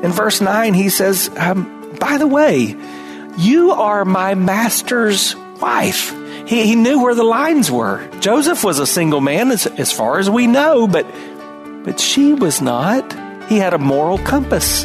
In verse 9, he says, by the way, you are my master's wife. He knew where the lines were. Joseph was a single man as far as we know, but she was not. He had a moral compass.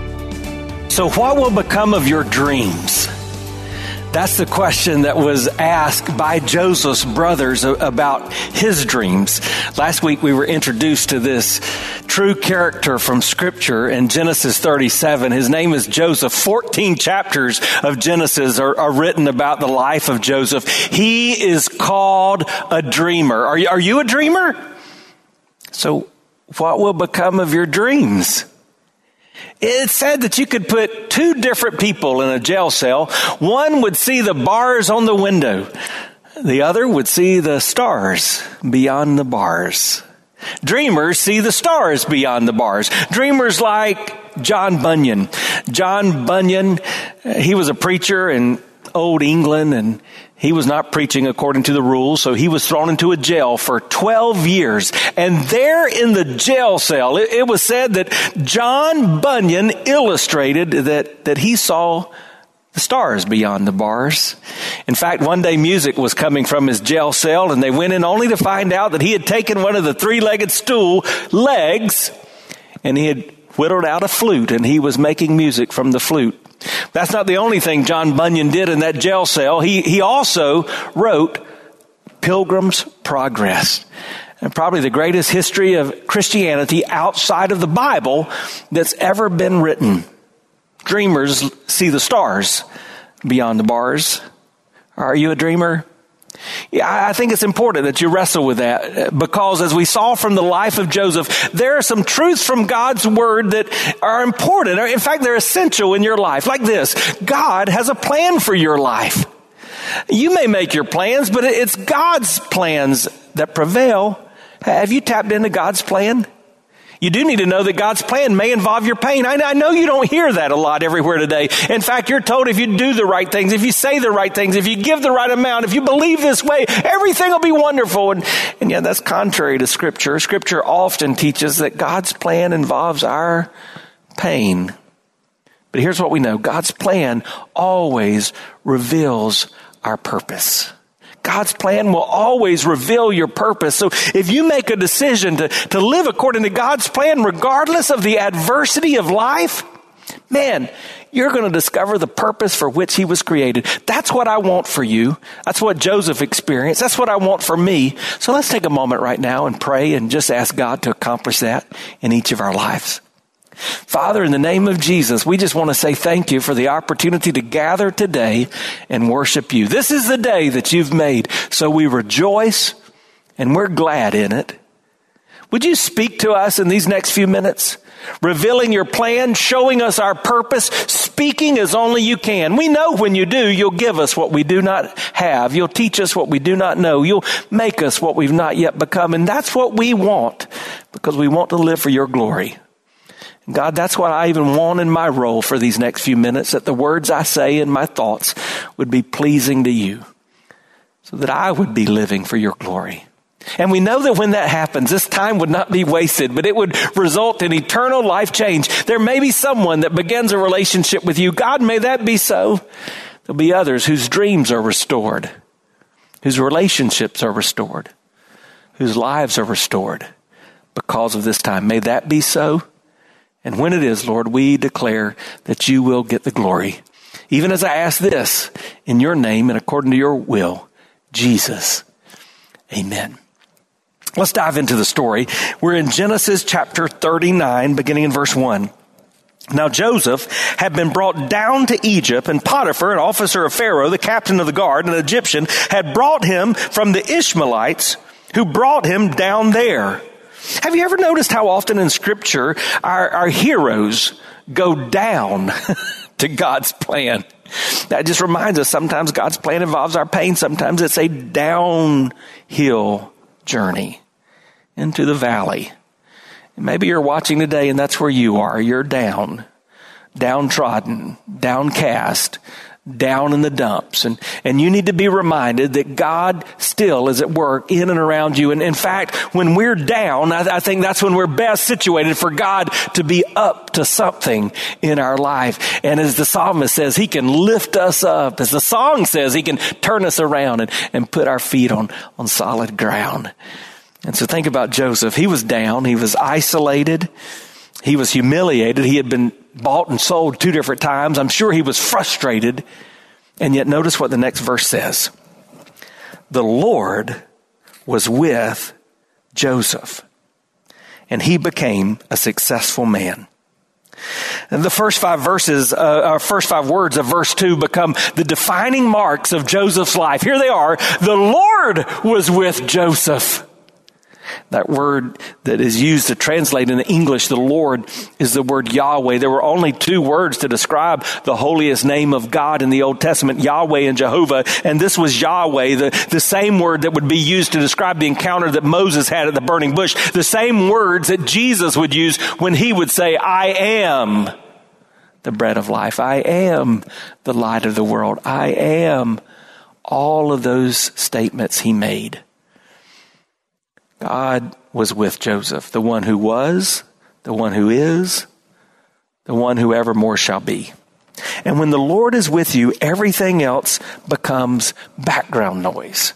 So what will become of your dreams? That's the question that was asked by Joseph's brothers about his dreams. Last week we were introduced to this true character from Scripture in Genesis 37. His name is Joseph. 14 chapters of Genesis are written about the life of Joseph. He is called a dreamer. Are you a dreamer? So what will become of your dreams? It said that you could put two different people in a jail cell. One would see the bars on the window. The other would see the stars beyond the bars. Dreamers see the stars beyond the bars. Dreamers like John Bunyan. John Bunyan, he was a preacher in Old England, and he was not preaching according to the rules, so he was thrown into a jail for 12 years. And there in the jail cell, it was said that John Bunyan illustrated that he saw the stars beyond the bars. In fact, one day music was coming from his jail cell, and they went in only to find out that he had taken one of the three-legged stool legs, and he had whittled out a flute, and he was making music from the flute. That's not the only thing John Bunyan did in that jail cell. He also wrote Pilgrim's Progress, and probably the greatest history of Christianity outside of the Bible that's ever been written. Dreamers see the stars beyond the bars. Are you a dreamer? Yeah, I think it's important that you wrestle with that, because as we saw from the life of Joseph, there are some truths from God's word that are important. In fact, they're essential in your life. Like this: God has a plan for your life. You may make your plans, but it's God's plans that prevail. Have you tapped into God's plan? You do need to know that God's plan may involve your pain. I know you don't hear that a lot everywhere today. In fact, you're told if you do the right things, if you say the right things, if you give the right amount, if you believe this way, everything will be wonderful. And yeah, that's contrary to Scripture. Scripture often teaches that God's plan involves our pain. But here's what we know. God's plan always reveals our purpose. God's plan will always reveal your purpose. So if you make a decision to live according to God's plan, regardless of the adversity of life, man, you're going to discover the purpose for which he was created. That's what I want for you. That's what Joseph experienced. That's what I want for me. So let's take a moment right now and pray and just ask God to accomplish that in each of our lives. Father, in the name of Jesus, we just want to say thank you for the opportunity to gather today and worship you. This is the day that you've made, so we rejoice and we're glad in it. Would you speak to us in these next few minutes, revealing your plan, showing us our purpose, speaking as only you can. We know when you do, you'll give us what we do not have. You'll teach us what we do not know. You'll make us what we've not yet become. And that's what we want, because we want to live for your glory. God, that's what I even want in my role for these next few minutes, that the words I say and my thoughts would be pleasing to you, so that I would be living for your glory. And we know that when that happens, this time would not be wasted, but it would result in eternal life change. There may be someone that begins a relationship with you. God, may that be so. There'll be others whose dreams are restored, whose relationships are restored, whose lives are restored because of this time. May that be so. And when it is, Lord, we declare that you will get the glory. Even as I ask this, in your name and according to your will, Jesus. Amen. Let's dive into the story. We're in Genesis chapter 39, beginning in verse 1. Now Joseph had been brought down to Egypt, and Potiphar, an officer of Pharaoh, the captain of the guard, an Egyptian, had brought him from the Ishmaelites, who brought him down there. Have you ever noticed how often in Scripture our heroes go down to God's plan? That just reminds us sometimes God's plan involves our pain. Sometimes it's a downhill journey into the valley. And maybe you're watching today and that's where you are. You're down, downtrodden, downcast, down in the dumps. And you need to be reminded that God still is at work in and around you. And in fact, when we're down, I think that's when we're best situated for God to be up to something in our life. And as the psalmist says, he can lift us up. As the song says, he can turn us around and put our feet on solid ground. And so think about Joseph. He was down. He was isolated. He was humiliated. He had been bought and sold 2 different times. I'm sure he was frustrated. And yet notice what the next verse says. The Lord was with Joseph, and he became a successful man. And the first 5 words of verse 2 become the defining marks of Joseph's life. Here they are. The Lord was with Joseph. That word that is used to translate into English, the Lord, is the word Yahweh. There were only 2 words to describe the holiest name of God in the Old Testament, Yahweh and Jehovah. And this was Yahweh, the same word that would be used to describe the encounter that Moses had at the burning bush. The same words that Jesus would use when he would say, I am the bread of life. I am the light of the world. I am all of those statements he made. God was with Joseph, the one who was, the one who is, the one who evermore shall be. And when the Lord is with you, everything else becomes background noise.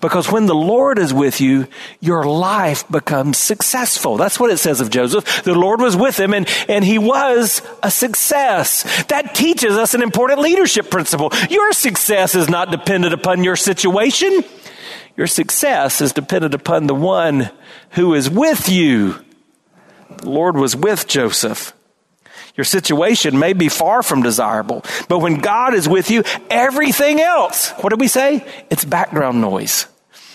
Because when the Lord is with you, your life becomes successful. That's what it says of Joseph. The Lord was with him, and he was a success. That teaches us an important leadership principle. Your success is not dependent upon your situation. Your success is dependent upon the one who is with you. The Lord was with Joseph. Your situation may be far from desirable, but when God is with you, everything else, what did we say? It's background noise.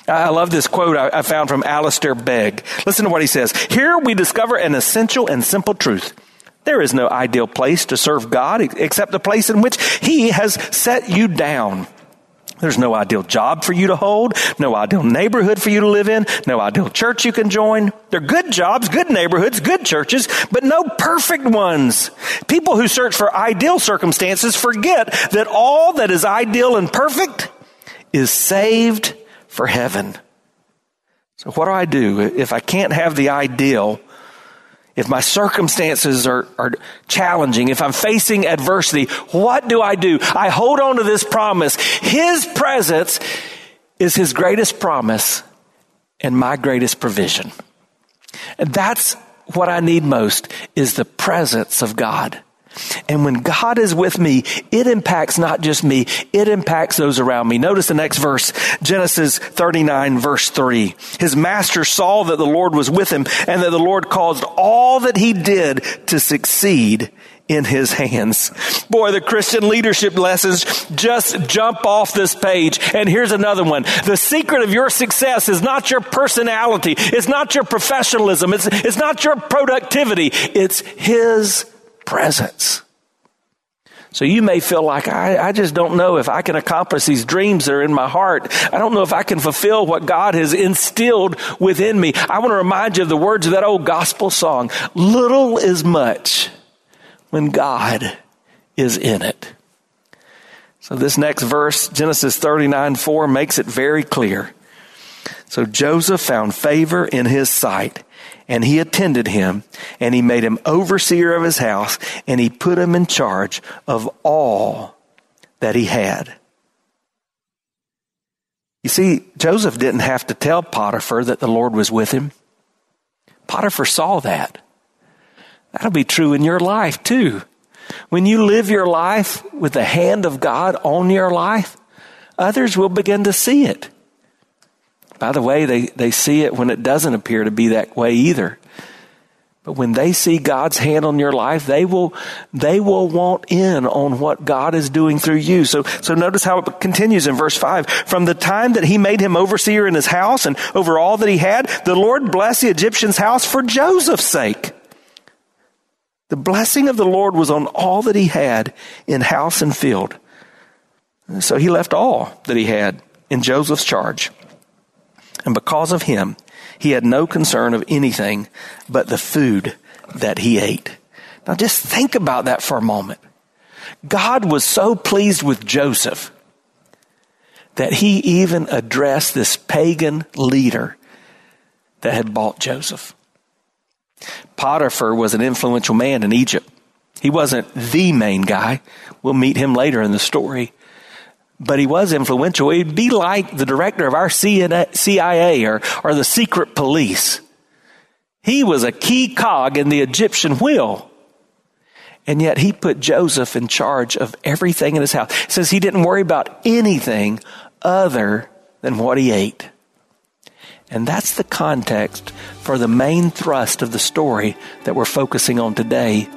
I love this quote I found from Alistair Begg. Listen to what he says. Here we discover an essential and simple truth. There is no ideal place to serve God except the place in which he has set you down. There's no ideal job for you to hold, no ideal neighborhood for you to live in, no ideal church you can join. They're good jobs, good neighborhoods, good churches, but no perfect ones. People who search for ideal circumstances forget that all that is ideal and perfect is saved for heaven. So what do I do if I can't have the ideal? If my circumstances are challenging, if I'm facing adversity, what do? I hold on to this promise. His presence is his greatest promise and my greatest provision. And that's what I need most, is the presence of God. And when God is with me, it impacts not just me, it impacts those around me. Notice the next verse, Genesis 39, verse 3. His master saw that the Lord was with him and that the Lord caused all that he did to succeed in his hands. Boy, the Christian leadership lessons just jump off this page. And here's another one. The secret of your success is not your personality. It's not your professionalism. It's not your productivity. It's his presence. So you may feel like, I just don't know if I can accomplish these dreams that are in my heart. I don't know if I can fulfill what God has instilled within me. I want to remind you of the words of that old gospel song. Little is much when God is in it. So this next verse, Genesis 39:4, makes it very clear. So Joseph found favor in his sight, and he attended him, and he made him overseer of his house, and he put him in charge of all that he had. You see, Joseph didn't have to tell Potiphar that the Lord was with him. Potiphar saw that. That'll be true in your life too. When you live your life with the hand of God on your life, others will begin to see it. By the way, they see it when it doesn't appear to be that way either. But when they see God's hand on your life, they will want in on what God is doing through you. So notice how it continues in verse 5. From the time that he made him overseer in his house and over all that he had, the Lord blessed the Egyptian's house for Joseph's sake. The blessing of the Lord was on all that he had in house and field. So he left all that he had in Joseph's charge. And because of him, he had no concern of anything but the food that he ate. Now just think about that for a moment. God was so pleased with Joseph that he even addressed this pagan leader that had bought Joseph. Potiphar was an influential man in Egypt. He wasn't the main guy. We'll meet him later in the story. But he was influential. He'd be like the director of our CIA or the secret police. He was a key cog in the Egyptian wheel. And yet he put Joseph in charge of everything in his house. It says he didn't worry about anything other than what he ate. And that's the context for the main thrust of the story that we're focusing on today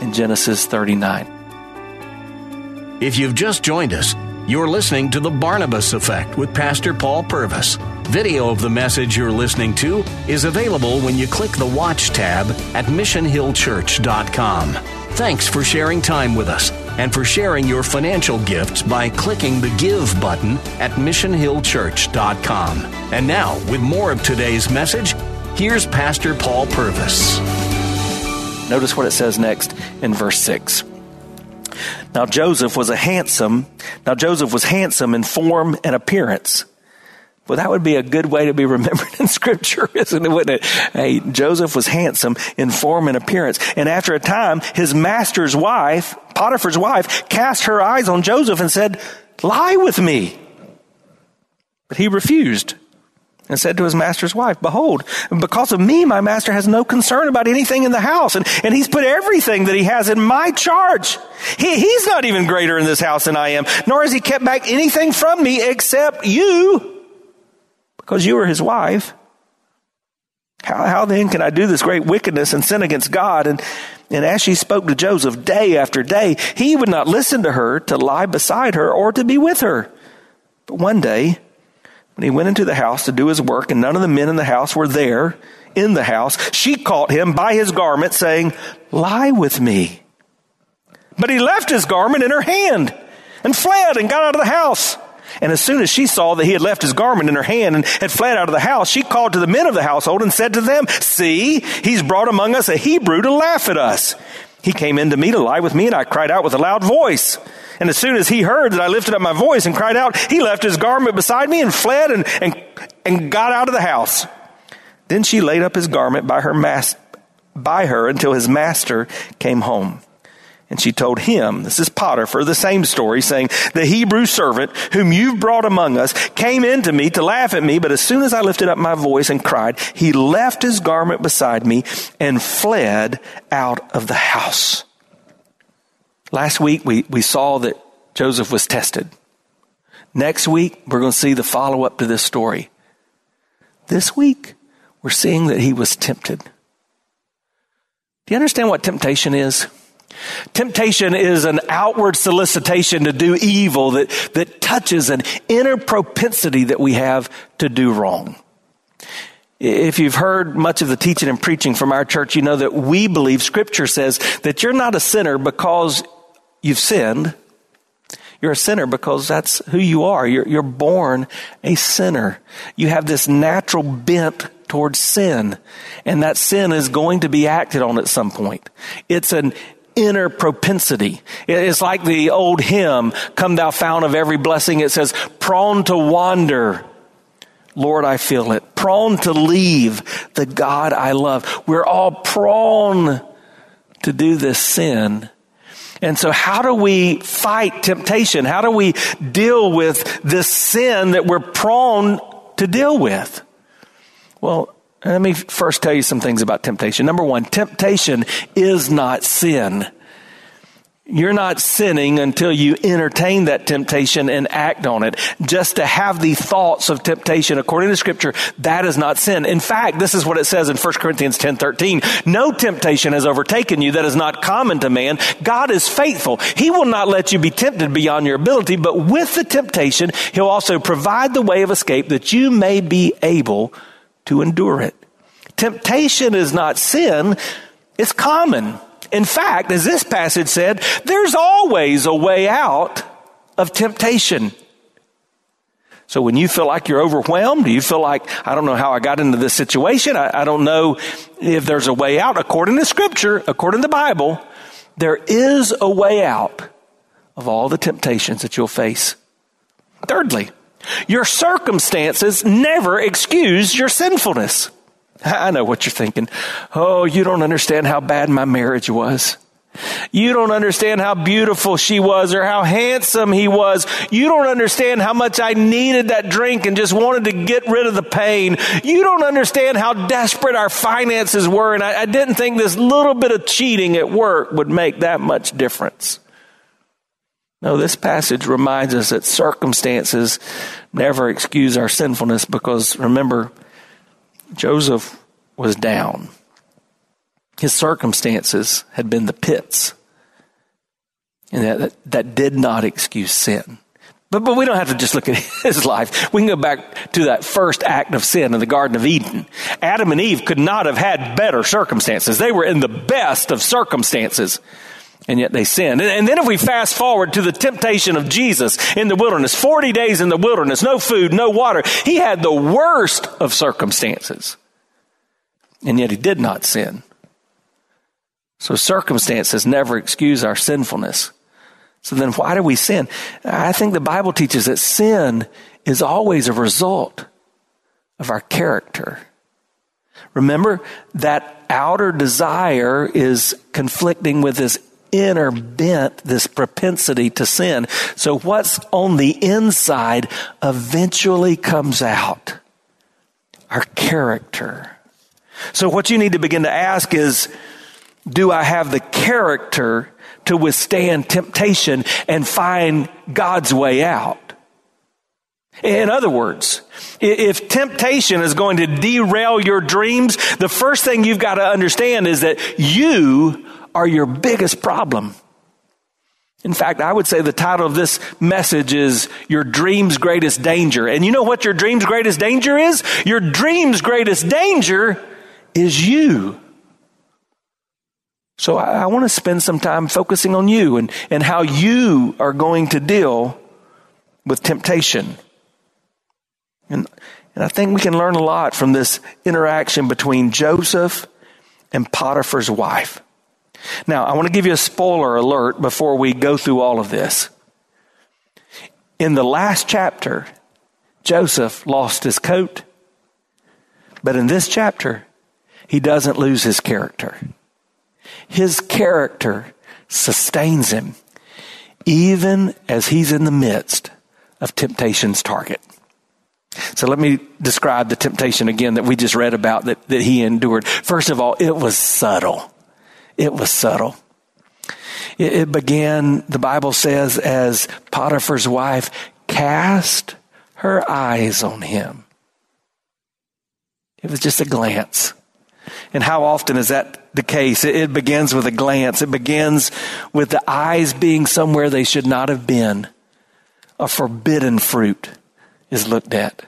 in Genesis 39. If you've just joined us, you're listening to The Barnabas Effect with Pastor Paul Purvis. Video of the message you're listening to is available when you click the Watch tab at missionhillchurch.com. Thanks for sharing time with us and for sharing your financial gifts by clicking the Give button at missionhillchurch.com. And now, with more of today's message, here's Pastor Paul Purvis. Notice what it says next in verse 6. Now Joseph was handsome in form and appearance. Well, that would be a good way to be remembered in Scripture, isn't it? Wouldn't it? Hey, Joseph was handsome in form and appearance. And after a time, his master's wife, Potiphar's wife, cast her eyes on Joseph and said, "Lie with me." But he refused and said to his master's wife, "Behold, because of me, my master has no concern about anything in the house, and he's put everything that he has in my charge. He's not even greater in this house than I am, nor has he kept back anything from me except you, because you are his wife. How then can I do this great wickedness and sin against God?" And as she spoke to Joseph day after day, he would not listen to her to lie beside her or to be with her. But one day, when he went into the house to do his work, and none of the men in the house were there in the house, she caught him by his garment, saying, "Lie with me." But he left his garment in her hand and fled and got out of the house. And as soon as she saw that he had left his garment in her hand and had fled out of the house, she called to the men of the household and said to them, "See, he's brought among us a Hebrew to laugh at us. He came in to me to lie with me, and I cried out with a loud voice. And as soon as he heard that I lifted up my voice and cried out, he left his garment beside me and fled and got out of the house." Then she laid up his garment by her until his master came home. And she told him, this is Potiphar, the same story, saying, "The Hebrew servant whom you've brought among us came in to me to laugh at me, but as soon as I lifted up my voice and cried, he left his garment beside me and fled out of the house." Last week, we saw that Joseph was tested. Next week, we're going to see the follow-up to this story. This week, we're seeing that he was tempted. Do you understand what temptation is? Temptation is an outward solicitation to do evil that touches an inner propensity that we have to do wrong. If you've heard much of the teaching and preaching from our church, you know that we believe Scripture says that you're not a sinner because you've sinned. You're a sinner because that's who you are. You're born a sinner. You have this natural bent towards sin, and that sin is going to be acted on at some point. It's an inner propensity. It's like the old hymn, "Come Thou Fount of Every Blessing." It says, "Prone to wander, Lord, I feel it. Prone to leave the God I love." We're all prone to do this sin. And so how do we fight temptation? How do we deal with this sin that we're prone to deal with? Well, Let me first tell you some things about temptation. Number one, temptation is not sin. You're not sinning until you entertain that temptation and act on it. Just to have the thoughts of temptation, according to Scripture, that is not sin. In fact, this is what it says in 1 Corinthians 10:13. No temptation has overtaken you that is not common to man. God is faithful. He will not let you be tempted beyond your ability, but with the temptation, He'll also provide the way of escape that you may be able to endure it. Temptation is not sin. It's common. In fact, as this passage said, there's always a way out of temptation. So when you feel like you're overwhelmed, you feel like, I don't know how I got into this situation. I don't know if there's a way out. According to Scripture, according to the Bible, there is a way out of all the temptations that you'll face. Thirdly, your circumstances never excuse your sinfulness. I know what you're thinking. Oh, you don't understand how bad my marriage was. You don't understand how beautiful she was or how handsome he was. You don't understand how much I needed that drink and just wanted to get rid of the pain. You don't understand how desperate our finances were, and I didn't think this little bit of cheating at work would make that much difference. No, this passage reminds us that circumstances never excuse our sinfulness because, remember, Joseph was down. His circumstances had been the pits. And that did not excuse sin. But we don't have to just look at his life. We can go back to that first act of sin in the Garden of Eden. Adam and Eve could not have had better circumstances. They were in the best of circumstances. And yet they sinned. And then if we fast forward to the temptation of Jesus in the wilderness, 40 days in the wilderness, no food, no water. He had the worst of circumstances. And yet he did not sin. So circumstances never excuse our sinfulness. So then why do we sin? I think the Bible teaches that sin is always a result of our character. Remember, that outer desire is conflicting with this inner bent, this propensity to sin. So what's on the inside eventually comes out. Our character. So what you need to begin to ask is, do I have the character to withstand temptation and find God's way out? In other words, if temptation is going to derail your dreams, the first thing you've got to understand is that you are your biggest problem. In fact, I would say the title of this message is Your Dream's Greatest Danger. And you know what your dream's greatest danger is? Your dream's greatest danger is you. So I want to spend some time focusing on you and how you are going to deal with temptation. And I think we can learn a lot from this interaction between Joseph and Potiphar's wife. Now, I want to give you a spoiler alert before we go through all of this. In the last chapter, Joseph lost his coat, but in this chapter, he doesn't lose his character. His character sustains him, even as he's in the midst of temptation's target. So let me describe the temptation again that we just read about that he endured. First of all, it was subtle. It was subtle. It began, the Bible says, as Potiphar's wife cast her eyes on him. It was just a glance. And how often is that the case? It begins with a glance. It begins with the eyes being somewhere they should not have been. A forbidden fruit is looked at.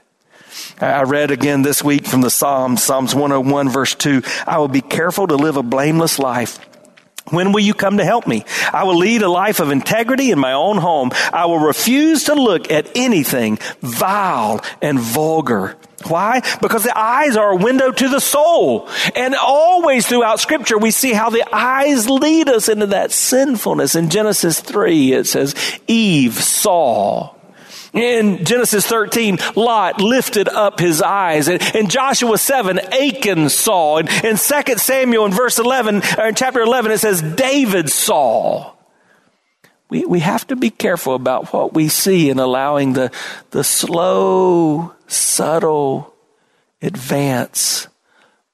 I read again this week from the Psalms, Psalms 101, verse 2, I will be careful to live a blameless life. When will you come to help me? I will lead a life of integrity in my own home. I will refuse to look at anything vile and vulgar. Why? Because the eyes are a window to the soul. And always throughout Scripture, we see how the eyes lead us into that sinfulness. In Genesis 3, it says, Eve saw. In Genesis 13, Lot lifted up his eyes. In Joshua 7, Achan saw. In 2 Samuel, in verse 11, or in chapter 11, it says, David saw. We have to be careful about what we see in allowing the slow, subtle advance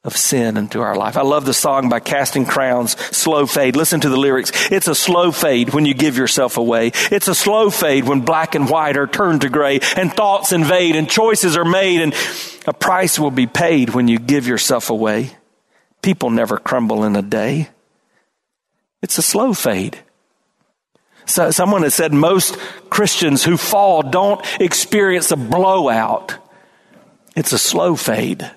of sin into our life. I love the song by Casting Crowns, Slow Fade. Listen to the lyrics. It's a slow fade when you give yourself away. It's a slow fade when black and white are turned to gray and thoughts invade and choices are made and a price will be paid when you give yourself away. People never crumble in a day. It's a slow fade. So someone has said most Christians who fall don't experience a blowout. It's a slow fade.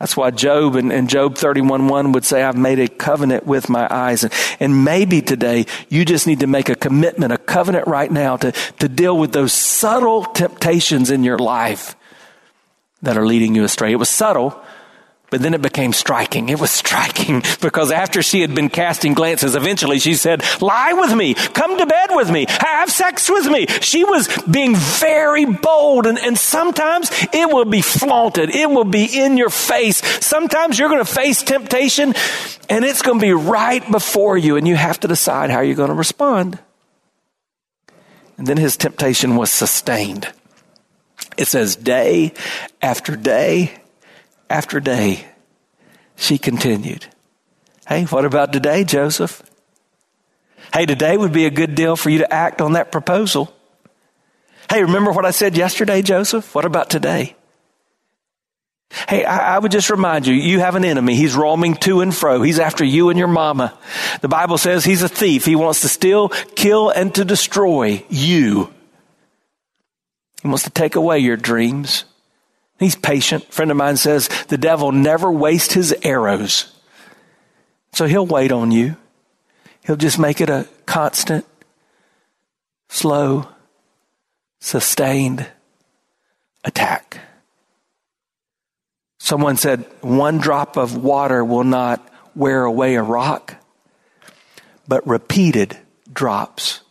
That's why Job and Job 31:1 would say, I've made a covenant with my eyes. And maybe today you just need to make a commitment, a covenant right now to deal with those subtle temptations in your life that are leading you astray. It was subtle, but then it became striking. It was striking because after she had been casting glances, eventually she said, lie with me, come to bed with me, have sex with me. She was being very bold, and sometimes it will be flaunted. It will be in your face. Sometimes you're going to face temptation, and it's going to be right before you, and you have to decide how you're going to respond. And then his temptation was sustained. It says day after day after day, she continued. Hey, what about today, Joseph? Hey, today would be a good deal for you to act on that proposal. Hey, remember what I said yesterday, Joseph? What about today? Hey, I would just remind you, you have an enemy. He's roaming to and fro. He's after you and your mama. The Bible says he's a thief. He wants to steal, kill, and to destroy you. He wants to take away your dreams. He's patient. A friend of mine says, the devil never wastes his arrows. So he'll wait on you. He'll just make it a constant, slow, sustained attack. Someone said, one drop of water will not wear away a rock, but repeated drops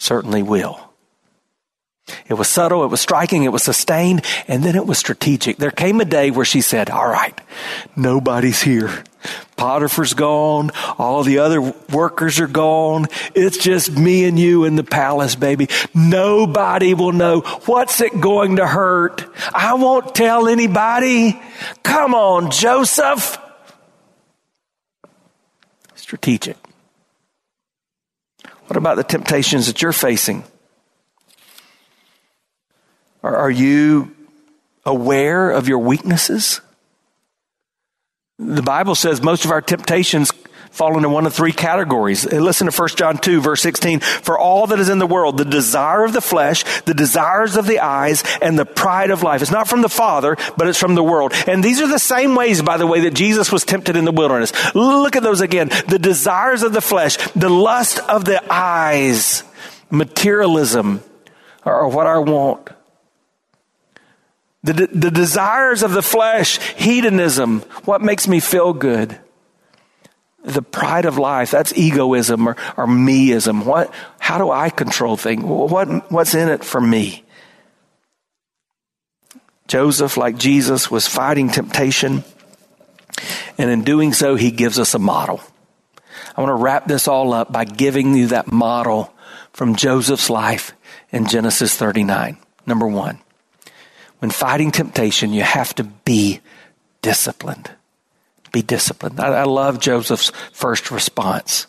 certainly will. It was subtle, it was striking, it was sustained, and then it was strategic. There came a day where she said, all right, nobody's here. Potiphar's gone. All the other workers are gone. It's just me and you in the palace, baby. Nobody will know. What's it going to hurt? I won't tell anybody. Come on, Joseph. Strategic. What about the temptations that you're facing? Are you aware of your weaknesses? The Bible says most of our temptations fall into one of three categories. Listen to 1 John 2, verse 16. For all that is in the world, the desire of the flesh, the desires of the eyes, and the pride of life. It's not from the Father, but it's from the world. And these are the same ways, by the way, that Jesus was tempted in the wilderness. Look at those again. The desires of the flesh, the lust of the eyes, materialism, or what I want. The desires of the flesh, hedonism, what makes me feel good. The pride of life, that's egoism or meism. How do I control things? What's in it for me? Joseph, like Jesus, was fighting temptation. And in doing so, he gives us a model. I want to wrap this all up by giving you that model from Joseph's life in Genesis 39. Number one. When fighting temptation, you have to be disciplined. Be disciplined. I love Joseph's first response.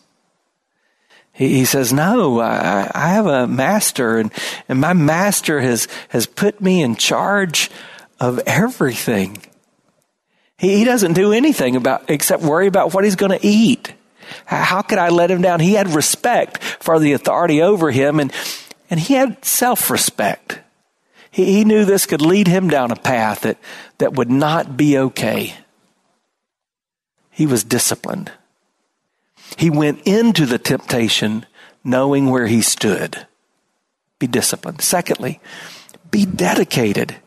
He says, no, I have a master, and my master has put me in charge of everything. He doesn't do anything except worry about what he's going to eat. How could I let him down? He had respect for the authority over him, and he had self-respect. He knew this could lead him down a path that would not be okay. He was disciplined. He went into the temptation knowing where he stood. Be disciplined. Secondly, be dedicated.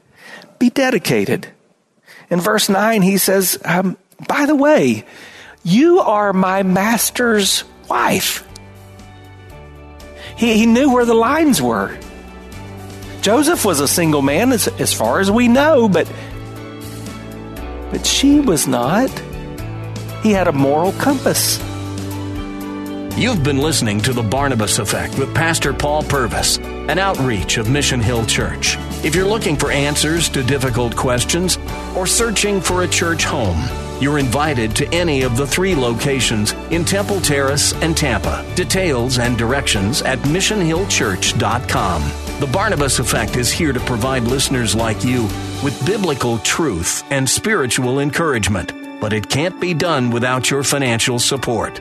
Be dedicated. In verse 9, he says, by the way, you are my master's wife. He knew where the lines were. Joseph was a single man, as far as we know, but she was not. He had a moral compass. You've been listening to The Barnabas Effect with Pastor Paul Purvis, an outreach of Mission Hill Church. If you're looking for answers to difficult questions or searching for a church home, you're invited to any of the three locations in Temple Terrace and Tampa. Details and directions at missionhillchurch.com. The Barnabas Effect is here to provide listeners like you with biblical truth and spiritual encouragement, but it can't be done without your financial support.